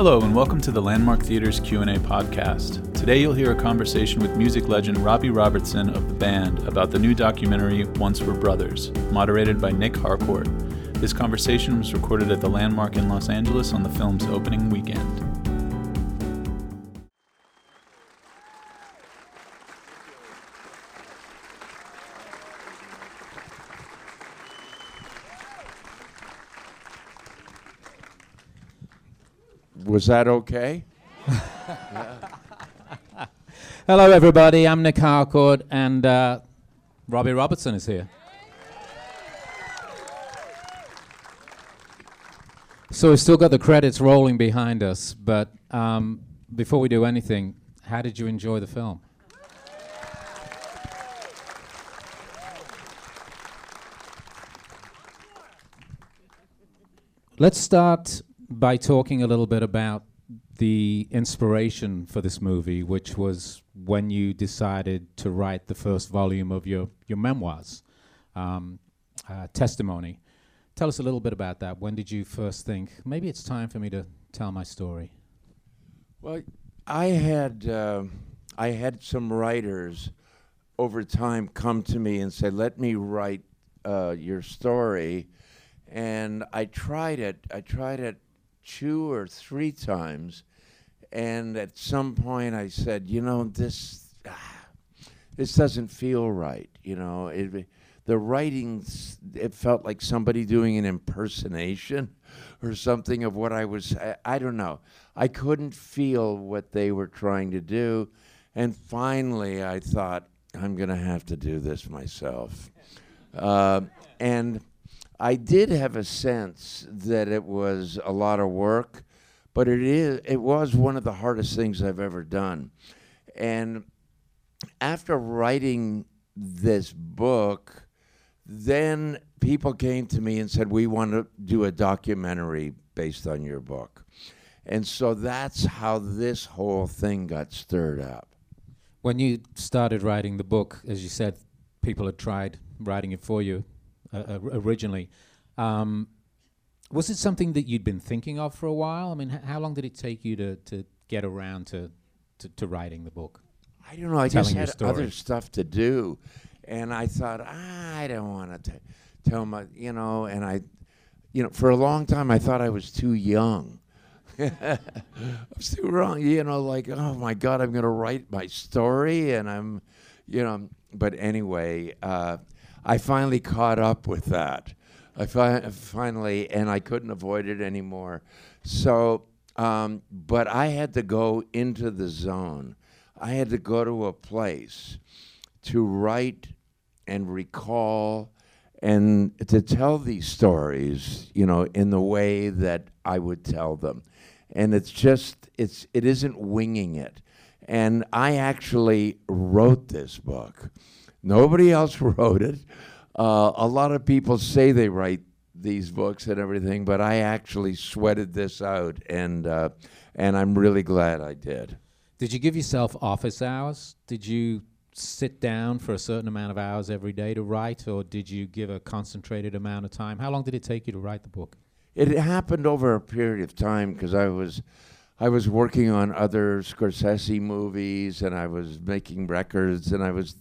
Hello and welcome to the Landmark Theaters Q&A podcast. Today you'll hear a conversation with music legend Robbie Robertson of The Band about the new documentary Once Were Brothers, moderated by Nick Harcourt. This conversation was recorded at the Landmark in Los Angeles on the film's opening weekend. Was that okay? Yeah. Hello, everybody. I'm Nick Harcourt, and Robbie Robertson is here. So we've still got the credits rolling behind us, but before we do anything, how did you enjoy the film? Let's start by talking a little bit about the inspiration for this movie, which was when you decided to write the first volume of your memoirs, Testimony. Tell us a little bit about that. When did you first think, maybe it's time for me to tell my story? Well, I had some writers over time come to me and say, let me write your story. And I tried it 2 or 3 times, and at some point I said, you know, this doesn't feel right. You know, the writing, it felt like somebody doing an impersonation or something of what I was, I don't know. I couldn't feel what they were trying to do, and finally I thought, I'm gonna have to do this myself. And I did have a sense that it was a lot of work, but it was one of the hardest things I've ever done. And after writing this book, then people came to me and said, we want to do a documentary based on your book. And so that's how this whole thing got stirred up. When you started writing the book, as you said, people had tried writing it for you. Originally. Was it something that you'd been thinking of for a while? I mean, how long did it take you to get around to writing the book? I don't know. I just had other stuff to do. And I thought, I don't want to tell my, you know, and for a long time, I thought I was too young. I was too wrong, you know, like, oh, my God, I'm going to write my story. And I'm, you know, but anyway, I finally caught up with that. I finally, and I couldn't avoid it anymore. So, but I had to go into the zone. I had to go to a place to write and recall and to tell these stories, you know, in the way that I would tell them. And it's just, it isn't winging it. And I actually wrote this book. Nobody else wrote it. A lot of people say they write these books and everything, but I actually sweated this out, and I'm really glad I did. Did you give yourself office hours? Did you sit down for a certain amount of hours every day to write, or did you give a concentrated amount of time? How long did it take you to write the book? It happened over a period of time because I was working on other Scorsese movies, and I was making records, and I was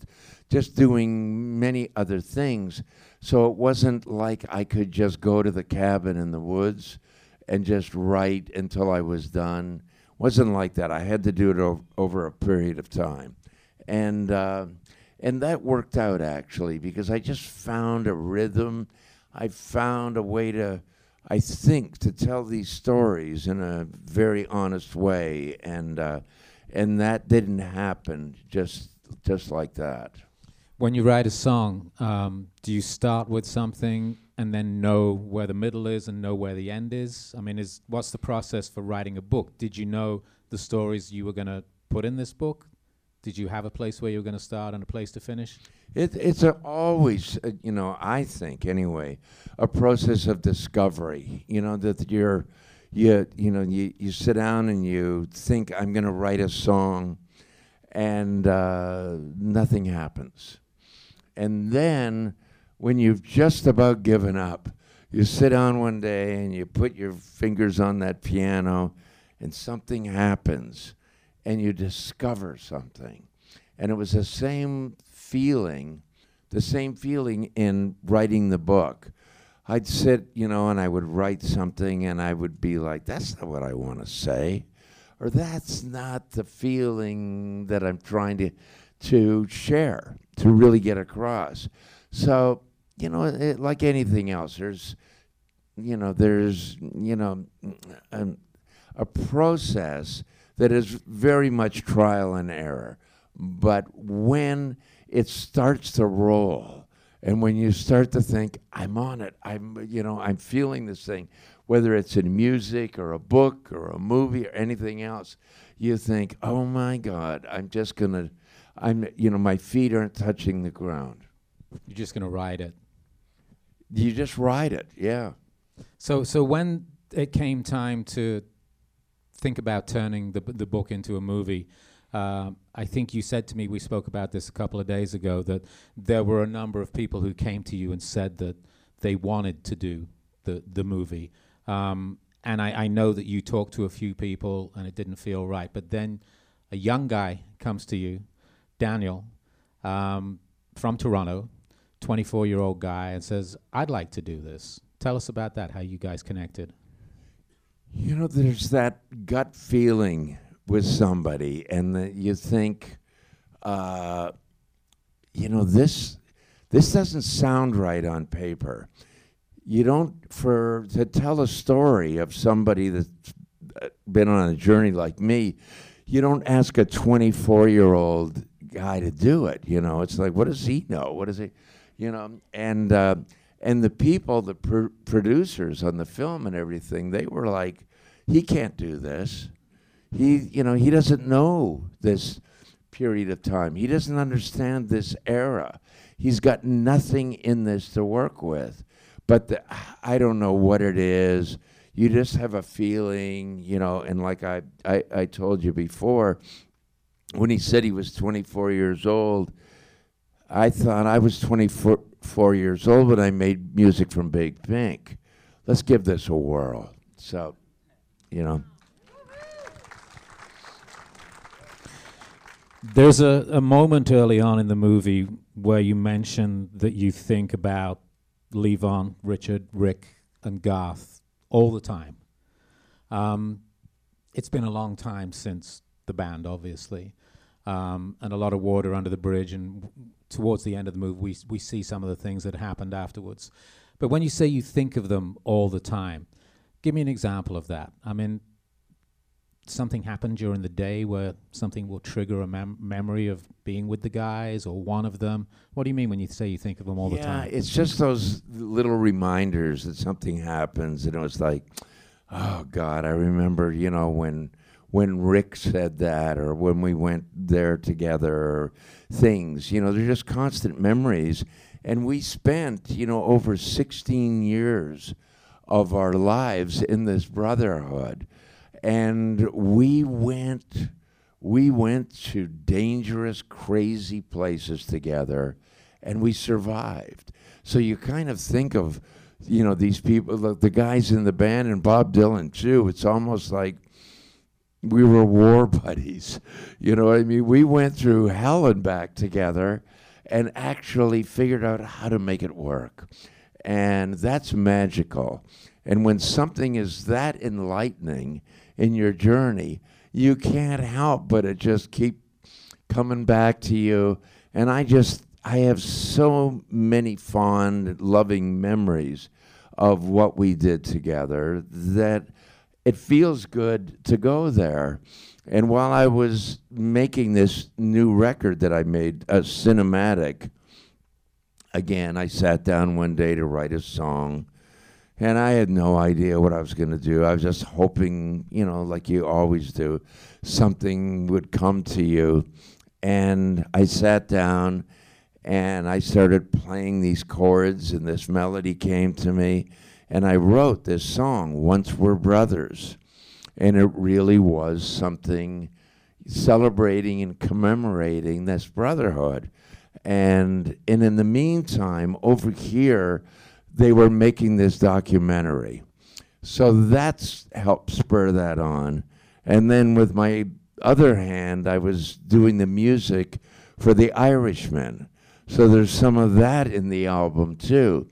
just doing many other things. So it wasn't like I could just go to the cabin in the woods and just write until I was done. Wasn't like that. I had to do it over a period of time. And that worked out, actually, because I just found a rhythm. I found a way to, I think, to tell these stories in a very honest way. And that didn't happen just like that. When you write a song, do you start with something and then know where the middle is and know where the end is? I mean, what's the process for writing a book? Did you know the stories you were going to put in this book? Did you have a place where you were going to start and a place to finish? It's always, you know, I think anyway, a process of discovery. You know, that you sit down and you think, I'm going to write a song, and nothing happens. And then, when you've just about given up, you sit down one day and you put your fingers on that piano and something happens and you discover something. And it was the same feeling in writing the book. I'd sit, and I would write something and I would be like, that's not what I want to say. Or that's not the feeling that I'm trying to share, to really get across. So, like anything else, there's a process that is very much trial and error. But when it starts to roll, and when you start to think, I'm on it, I'm feeling this thing, whether it's in music or a book or a movie or anything else, you think, oh my God, my feet aren't touching the ground. You're just gonna ride it. You just ride it, yeah. So when it came time to think about turning the book into a movie, I think you said to me, we spoke about this a couple of days ago, that there were a number of people who came to you and said that they wanted to do the movie. And I know that you talked to a few people and it didn't feel right. But then a young guy comes to you, Daniel, from Toronto, 24-year-old guy, and says, I'd like to do this. Tell us about that, how you guys connected. There's that gut feeling with somebody, and you think, this doesn't sound right on paper. You don't, to tell a story of somebody that's been on a journey like me, you don't ask a 24-year-old guy to do it. It's like, what does he know? What does he, and the people, the producers on the film and everything, they were like, he can't do this. He doesn't know this period of time. He doesn't understand this era. He's got nothing in this to work with. But I don't know what it is. You just have a feeling, and like I told you before, when he said he was 24 years old, I thought I was 24 years old when I made music from Big Pink. Let's give this a whirl. So, There's a moment early on in the movie where you mention that you think about Levon, Richard, Rick, and Garth all the time. It's been a long time since The Band, obviously, and a lot of water under the bridge, and towards the end of the movie we see some of the things that happened afterwards. But when you say you think of them all the time, give me an example of that. I mean, something happened during the day where something will trigger a memory of being with the guys or one of them. What do you mean when you say you think of them all the time? Yeah, it's just those little reminders that something happens, and it was like, oh God, I remember, when Rick said that, or when we went there together, or things. They're just constant memories, and we spent, over 16 years of our lives in this brotherhood. And we went to dangerous, crazy places together, and we survived. So you kind of think of, these people, the guys in The Band, and Bob Dylan too. It's almost like we were war buddies. You know what I mean? We went through hell and back together and actually figured out how to make it work. And that's magical. And when something is that enlightening in your journey, you can't help but it just keep coming back to you. And I have so many fond, loving memories of what we did together that it feels good to go there. And while I was making this new record that I made, a cinematic, again, I sat down one day to write a song. And I had no idea what I was going to do. I was just hoping, like you always do, something would come to you. And I sat down, and I started playing these chords, and this melody came to me. And I wrote this song, Once Were Brothers. And it really was something celebrating and commemorating this brotherhood. And in the meantime, over here, they were making this documentary. So that's helped spur that on. And then with my other hand, I was doing the music for The Irishman. So there's some of that in the album too.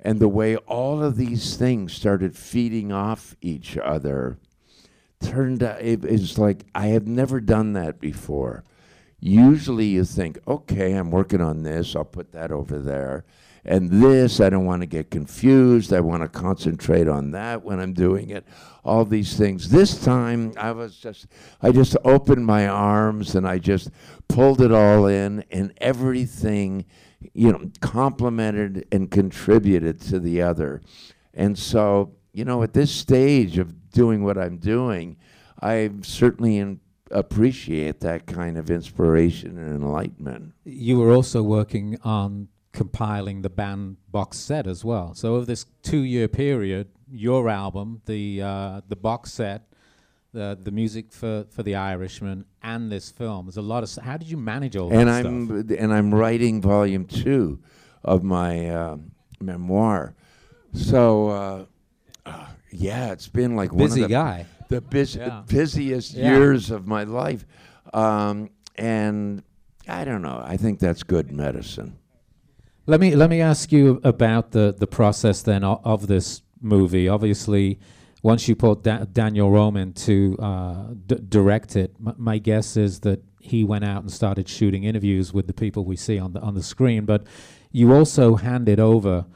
And the way all of these things started feeding off each other turned out, it's like I have never done that before. Usually you think, okay, I'm working on this, I'll put that over there. And this, I don't want to get confused, I want to concentrate on that when I'm doing it, all these things. This time, I just opened my arms and I just pulled it all in, and everything, you know, complemented and contributed to the other. And so, you know, at this stage of doing what I'm doing, I certainly appreciate that kind of inspiration and enlightenment. You were also working on compiling the band box set as well. So over this 2-year period, your album, the box set, the music for The Irishman, and this film, there's a lot of. How did you manage all that stuff? And I'm writing volume 2 of my memoir. So yeah, it's been like busy guy. The busiest years of my life, and I don't know. I think that's good medicine. Let me ask you about the process then of this movie. Obviously, once you put Daniel Roman to direct it, my guess is that he went out and started shooting interviews with the people we see on the screen. But you also handed over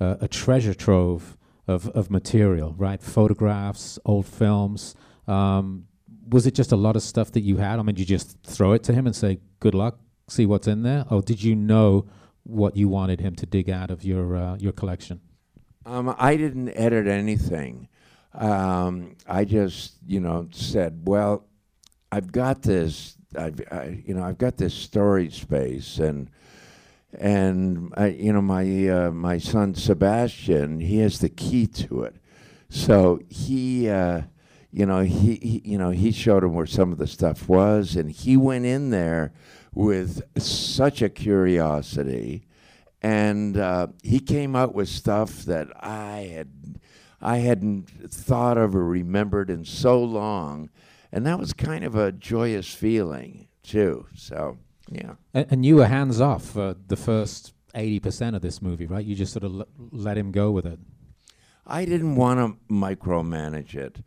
a treasure trove of material, right? Photographs, old films. Was it just a lot of stuff that you had? I mean, did you just throw it to him and say, "Good luck, see what's in there," or did you know what you wanted him to dig out of your collection? I didn't edit anything. I just, you know, said, well, I've got this, I've got this storage space, and you know, my son Sebastian, he has the key to it, so he showed him where some of the stuff was, and he went in there with such a curiosity, and he came out with stuff that I hadn't thought of or remembered in so long, and that was kind of a joyous feeling too. So yeah. And you were hands off for the first 80% of this movie, right? You just sort of let him go with it. I didn't want to micromanage it.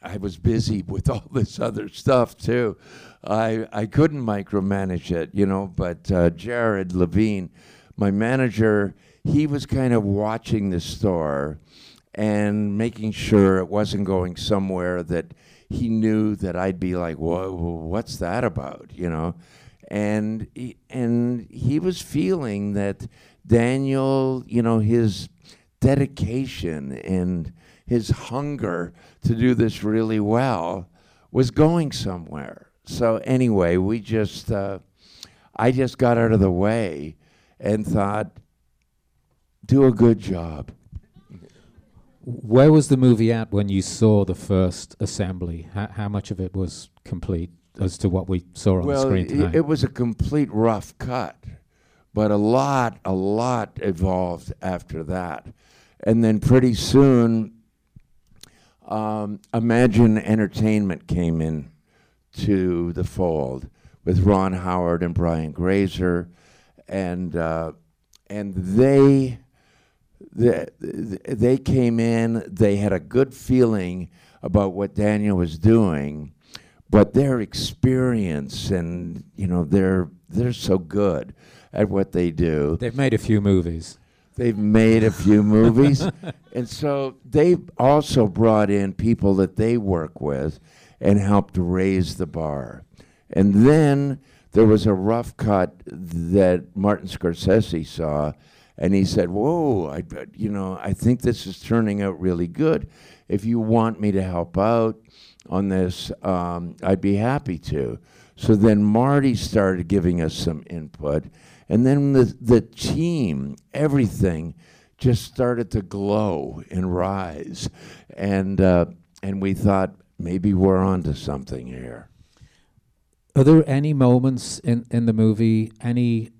I was busy with all this other stuff too. I couldn't micromanage it, you know, but Jared Levine, my manager, he was kind of watching the store and making sure it wasn't going somewhere that he knew that I'd be like, whoa, what's that about, you know? And he was feeling that Daniel, you know, his dedication and his hunger to do this really well was going somewhere. So anyway, we just, I just got out of the way and thought, do a good job. Where was the movie at when you saw the first assembly? How much of it was complete as to what we saw on the screen tonight? It was a complete rough cut, but a lot evolved after that. And then pretty soon, Imagine Entertainment came in to the fold with Ron Howard and Brian Grazer, and they came in. They had a good feeling about what Daniel was doing, but their experience and, you know, they're so good at what they do. They've made a few movies. And so they also brought in people that they work with and helped raise the bar. And then there was a rough cut that Martin Scorsese saw, and he said, whoa, I think this is turning out really good. If you want me to help out on this, I'd be happy to. So then Marty started giving us some input. And then the team, everything, just started to glow and rise, and we thought maybe we're onto something here. Are there any moments in the movie, any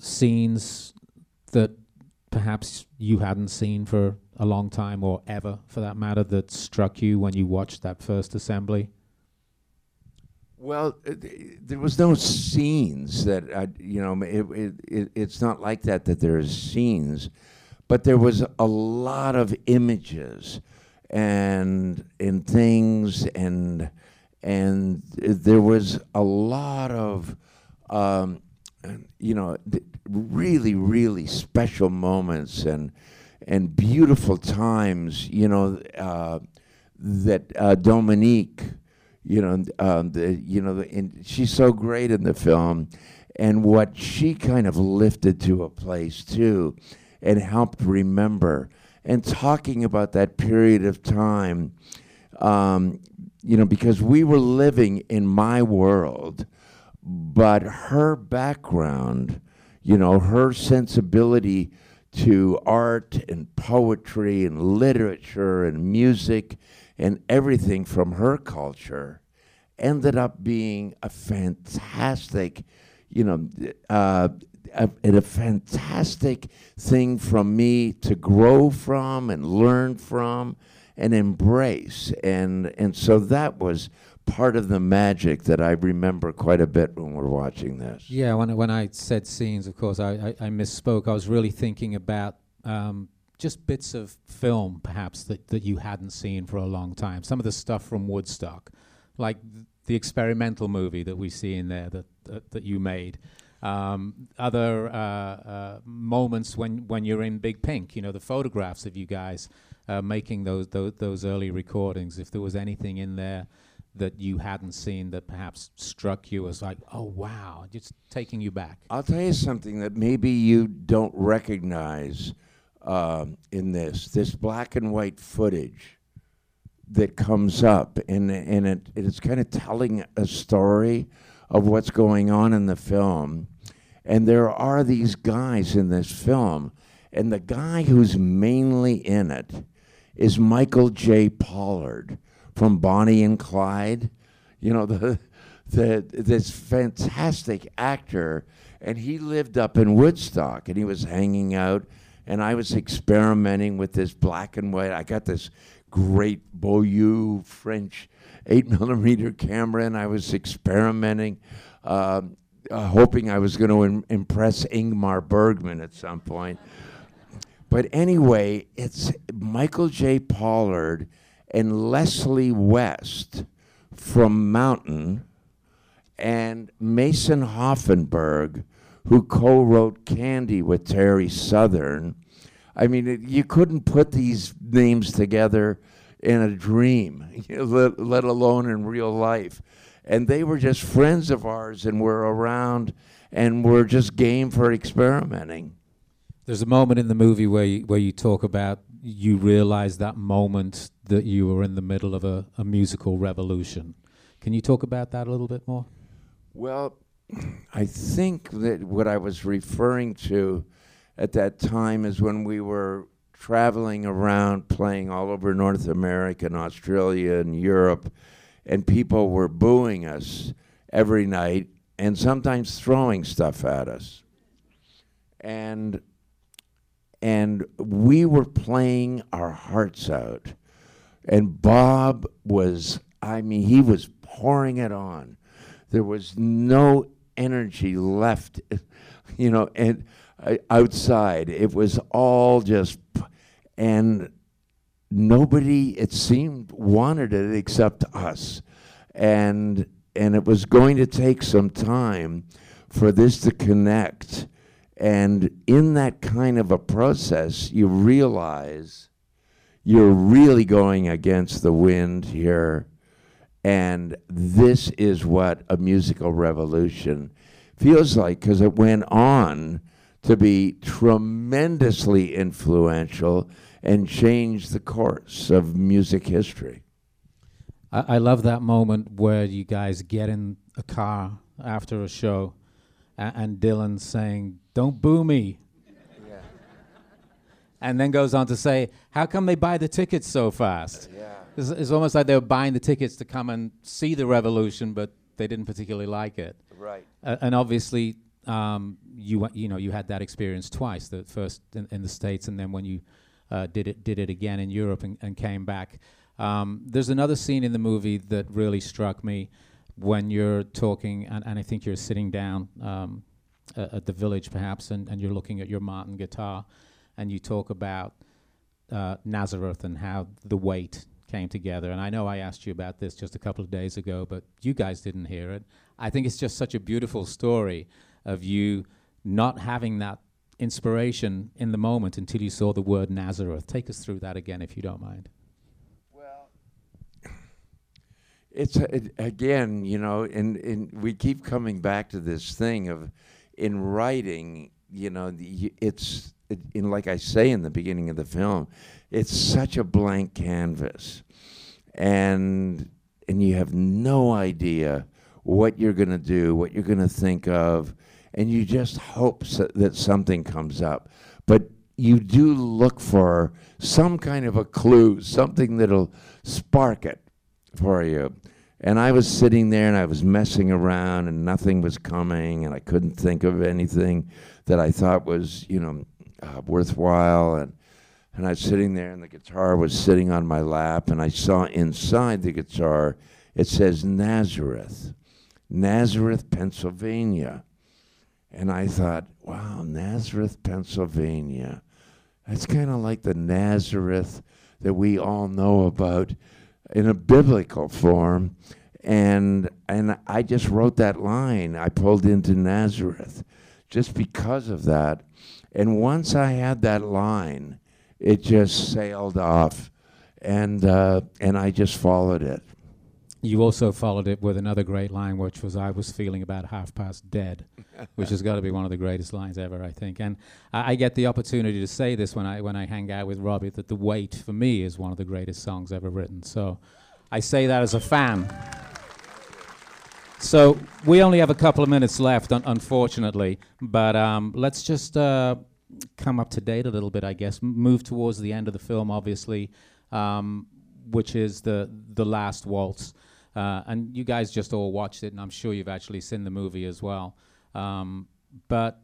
scenes that perhaps you hadn't seen for a long time, or ever for that matter, that struck you when you watched that first assembly? Well, there was no scenes that I, you know, it's not like that there's scenes, but there was a lot of images and things, and there was a lot of you know, really, really special moments and beautiful times, you know, that Dominique, you know, and she's so great in the film, and what she kind of lifted to a place too, and helped remember, and talking about that period of time, you know, because we were living in my world, but her background, you know, her sensibility to art and poetry and literature and music and everything from her culture ended up being a fantastic, you know, a fantastic thing from me to grow from and learn from and embrace. And so that was part of the magic that I remember quite a bit when we're watching this. Yeah, when I said scenes, of course, I misspoke. I was really thinking about just bits of film, perhaps, that you hadn't seen for a long time. Some of the stuff from Woodstock, like the experimental movie that we see in there that you made. Other moments when you're in Big Pink, you know, the photographs of you guys making those early recordings. If there was anything in there that you hadn't seen that perhaps struck you as like, oh wow, just taking you back. I'll tell you something that maybe you don't recognize in this black and white footage that comes up, and it is kind of telling a story of what's going on in the film. And there are these guys in this film, and the guy who's mainly in it is Michael J. Pollard from Bonnie and Clyde, you know, this fantastic actor, and he lived up in Woodstock, and he was hanging out, and I was experimenting with this black and white. I got this great Beaulieu French 8mm camera, and I was experimenting, hoping I was going to impress Ingmar Bergman at some point. But anyway, it's Michael J. Pollard and Leslie West from Mountain, and Mason Hoffenberg, who co-wrote Candy with Terry Southern. I mean, you couldn't put these names together in a dream, you know, let alone in real life. And they were just friends of ours, and were around, and were just game for experimenting. There's a moment in the movie where you talk about, you realize that moment that you were in the middle of a musical revolution. Can you talk about that a little bit more? Well, I think that what I was referring to at that time is when we were traveling around, playing all over North America and Australia and Europe, and people were booing us every night, and sometimes throwing stuff at us. And we were playing our hearts out. And Bob was, I mean, he was pouring it on. There was no energy left, you know, and outside. It was all just, and nobody, it seemed, wanted it except us. And it was going to take some time for this to connect. And in that kind of a process, you realize you're really going against the wind here. And this is what a musical revolution feels like, because it went on to be tremendously influential and change the course of music history. I love that moment where you guys get in a car after a show, and Dylan saying, "Don't boo me." Yeah. And then goes on to say, "How come they buy the tickets so fast?" Yeah. It's almost like they were buying the tickets to come and see the revolution, but they didn't particularly like it. Right. And obviously, you know, you had that experience twice, the first in the States, and then when you did it again in Europe and came back. There's another scene in the movie that really struck me when you're talking, and I think you're sitting down at the Village perhaps, and you're looking at your Martin guitar, and you talk about Nazareth and how the weight came together. And I know I asked you about this just a couple of days ago, but you guys didn't hear it. I think it's just such a beautiful story of you not having that inspiration in the moment until you saw the word Nazareth. Take us through that again, if you don't mind. Well, it's again, you know, and we keep coming back to this thing of, in writing, you know, and like I say in the beginning of the film, it's such a blank canvas, and you have no idea what you're going to do, what you're going to think of, and you just hope that something comes up. But you do look for some kind of a clue, something that'll spark it for you. And I was sitting there, and I was messing around, and nothing was coming, and I couldn't think of anything that I thought was, you know, worthwhile. And I was sitting there, and the guitar was sitting on my lap, and I saw inside the guitar, it says Nazareth, Nazareth, Pennsylvania. And I thought, wow, Nazareth, Pennsylvania. That's kind of like the Nazareth that we all know about in a biblical form. And I just wrote that line. I pulled into Nazareth just because of that. And once I had that line, it just sailed off. And I just followed it. You also followed it with another great line, which was, I was feeling about half past dead, which has got to be one of the greatest lines ever, I think. And I get the opportunity to say this when I hang out with Robbie, that The Wait, for me, is one of the greatest songs ever written. So I say that as a fan. So we only have a couple of minutes left, unfortunately. But let's just come up to date a little bit, I guess. Move towards the end of the film, obviously, which is The Last Waltz. And you guys just all watched it, and I'm sure you've actually seen the movie as well. But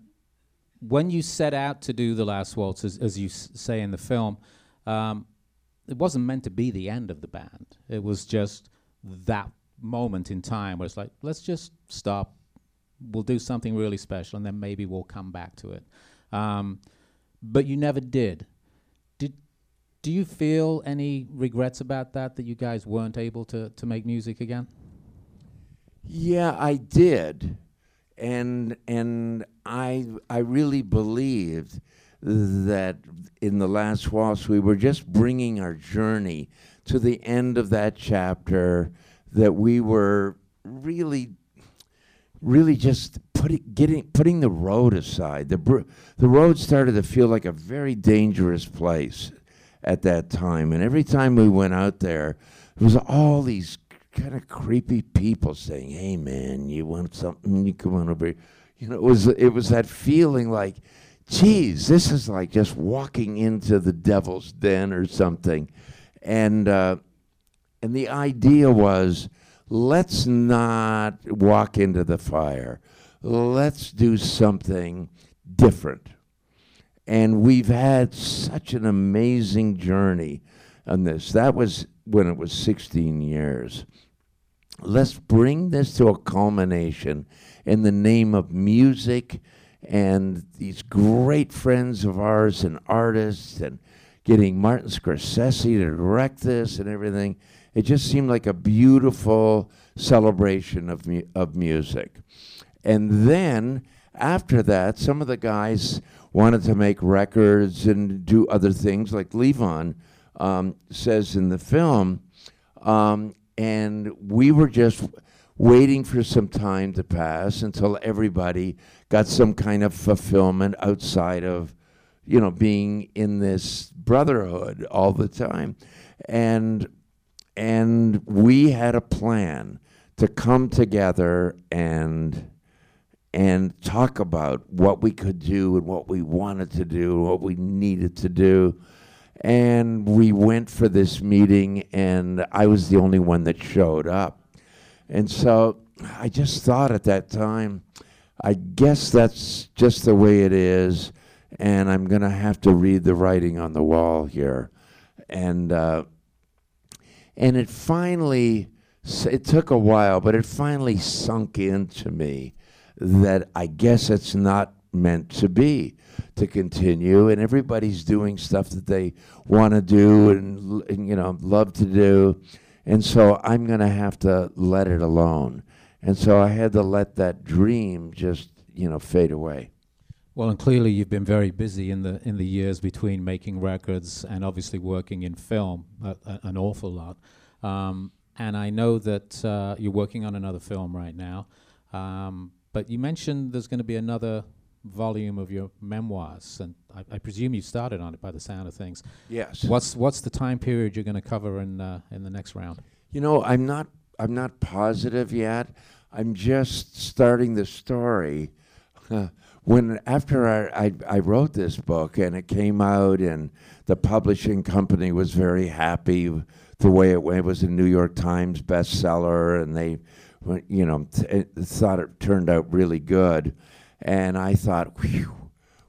when you set out to do The Last Waltz, as you say in the film, it wasn't meant to be the end of the band. It was just that moment in time where it's like, let's just stop. We'll do something really special, and then maybe we'll come back to it. But you never did. Do you feel any regrets about that, you guys weren't able to make music again? Yeah, I did. And I really believed that in The Last Waltz, we were just bringing our journey to the end of that chapter, that we were really just putting the road aside. The road started to feel like a very dangerous place at that time, and every time we went out there, there was all these kind of creepy people saying, "Hey, man, you want something? You come on over here." You know, it was that feeling like, "Geez, this is like just walking into the devil's den or something," and the idea was, let's not walk into the fire. Let's do something different. And we've had such an amazing journey on this. That was when it was 16 years. Let's bring this to a culmination in the name of music and these great friends of ours and artists and getting Martin Scorsese to direct this and everything. It just seemed like a beautiful celebration of music. And then after that, some of the guys wanted to make records and do other things, like Levon says in the film. And we were just waiting for some time to pass until everybody got some kind of fulfillment outside of, you know, being in this brotherhood all the time. And we had a plan to come together and talk about what we could do and what we wanted to do, what we needed to do. And we went for this meeting, and I was the only one that showed up. And so I just thought at that time, I guess that's just the way it is, and I'm going to have to read the writing on the wall here. And it finally, it took a while, but it finally sunk into me that I guess it's not meant to be, to continue, and everybody's doing stuff that they want to do and you know, love to do, and so I'm going to have to let it alone. And so I had to let that dream just, you know, fade away. Well, and clearly you've been very busy in the years between making records and obviously working in film an awful lot. And I know that you're working on another film right now, but you mentioned there's going to be another volume of your memoirs, and I presume you started on it by the sound of things. Yes. What's the time period you're going to cover in the next round? You know, I'm not positive yet. I'm just starting the story. When after I wrote this book and it came out, and the publishing company was very happy the way it went. It was a New York Times bestseller, and they, you know, thought it turned out really good. And I thought, whew,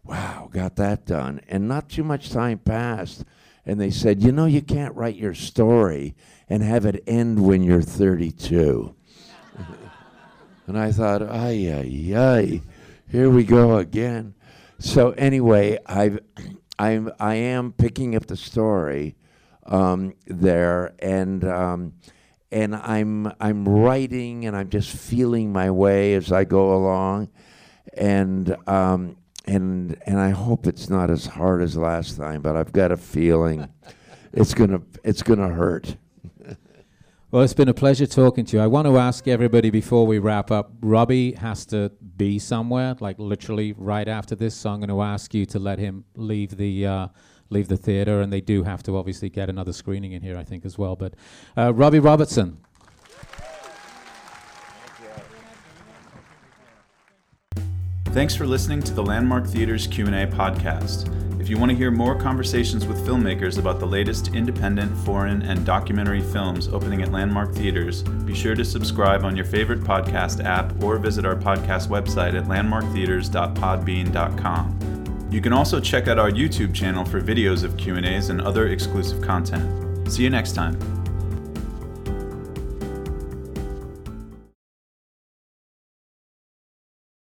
wow, got that done. And not too much time passed. And they said, you know, you can't write your story and have it end when you're 32. And I thought, ay, ay, ay, here we go again. So anyway, I am picking up the story there, and I'm writing, and I'm just feeling my way as I go along. And I hope it's not as hard as last time, but I've got a feeling it's gonna hurt. Well, it's been a pleasure talking to you. I want to ask everybody before we wrap up. Robbie has to be somewhere, like literally right after this, so I'm going to ask you to let him leave the theater, and they do have to obviously get another screening in here, I think, as well. But Robbie Robertson. Thanks for listening to the Landmark Theaters Q&A podcast. If you want to hear more conversations with filmmakers about the latest independent, foreign, and documentary films opening at Landmark Theaters, be sure to subscribe on your favorite podcast app or visit our podcast website at landmarktheaters.podbean.com. You can also check out our YouTube channel for videos of Q&As and other exclusive content. See you next time.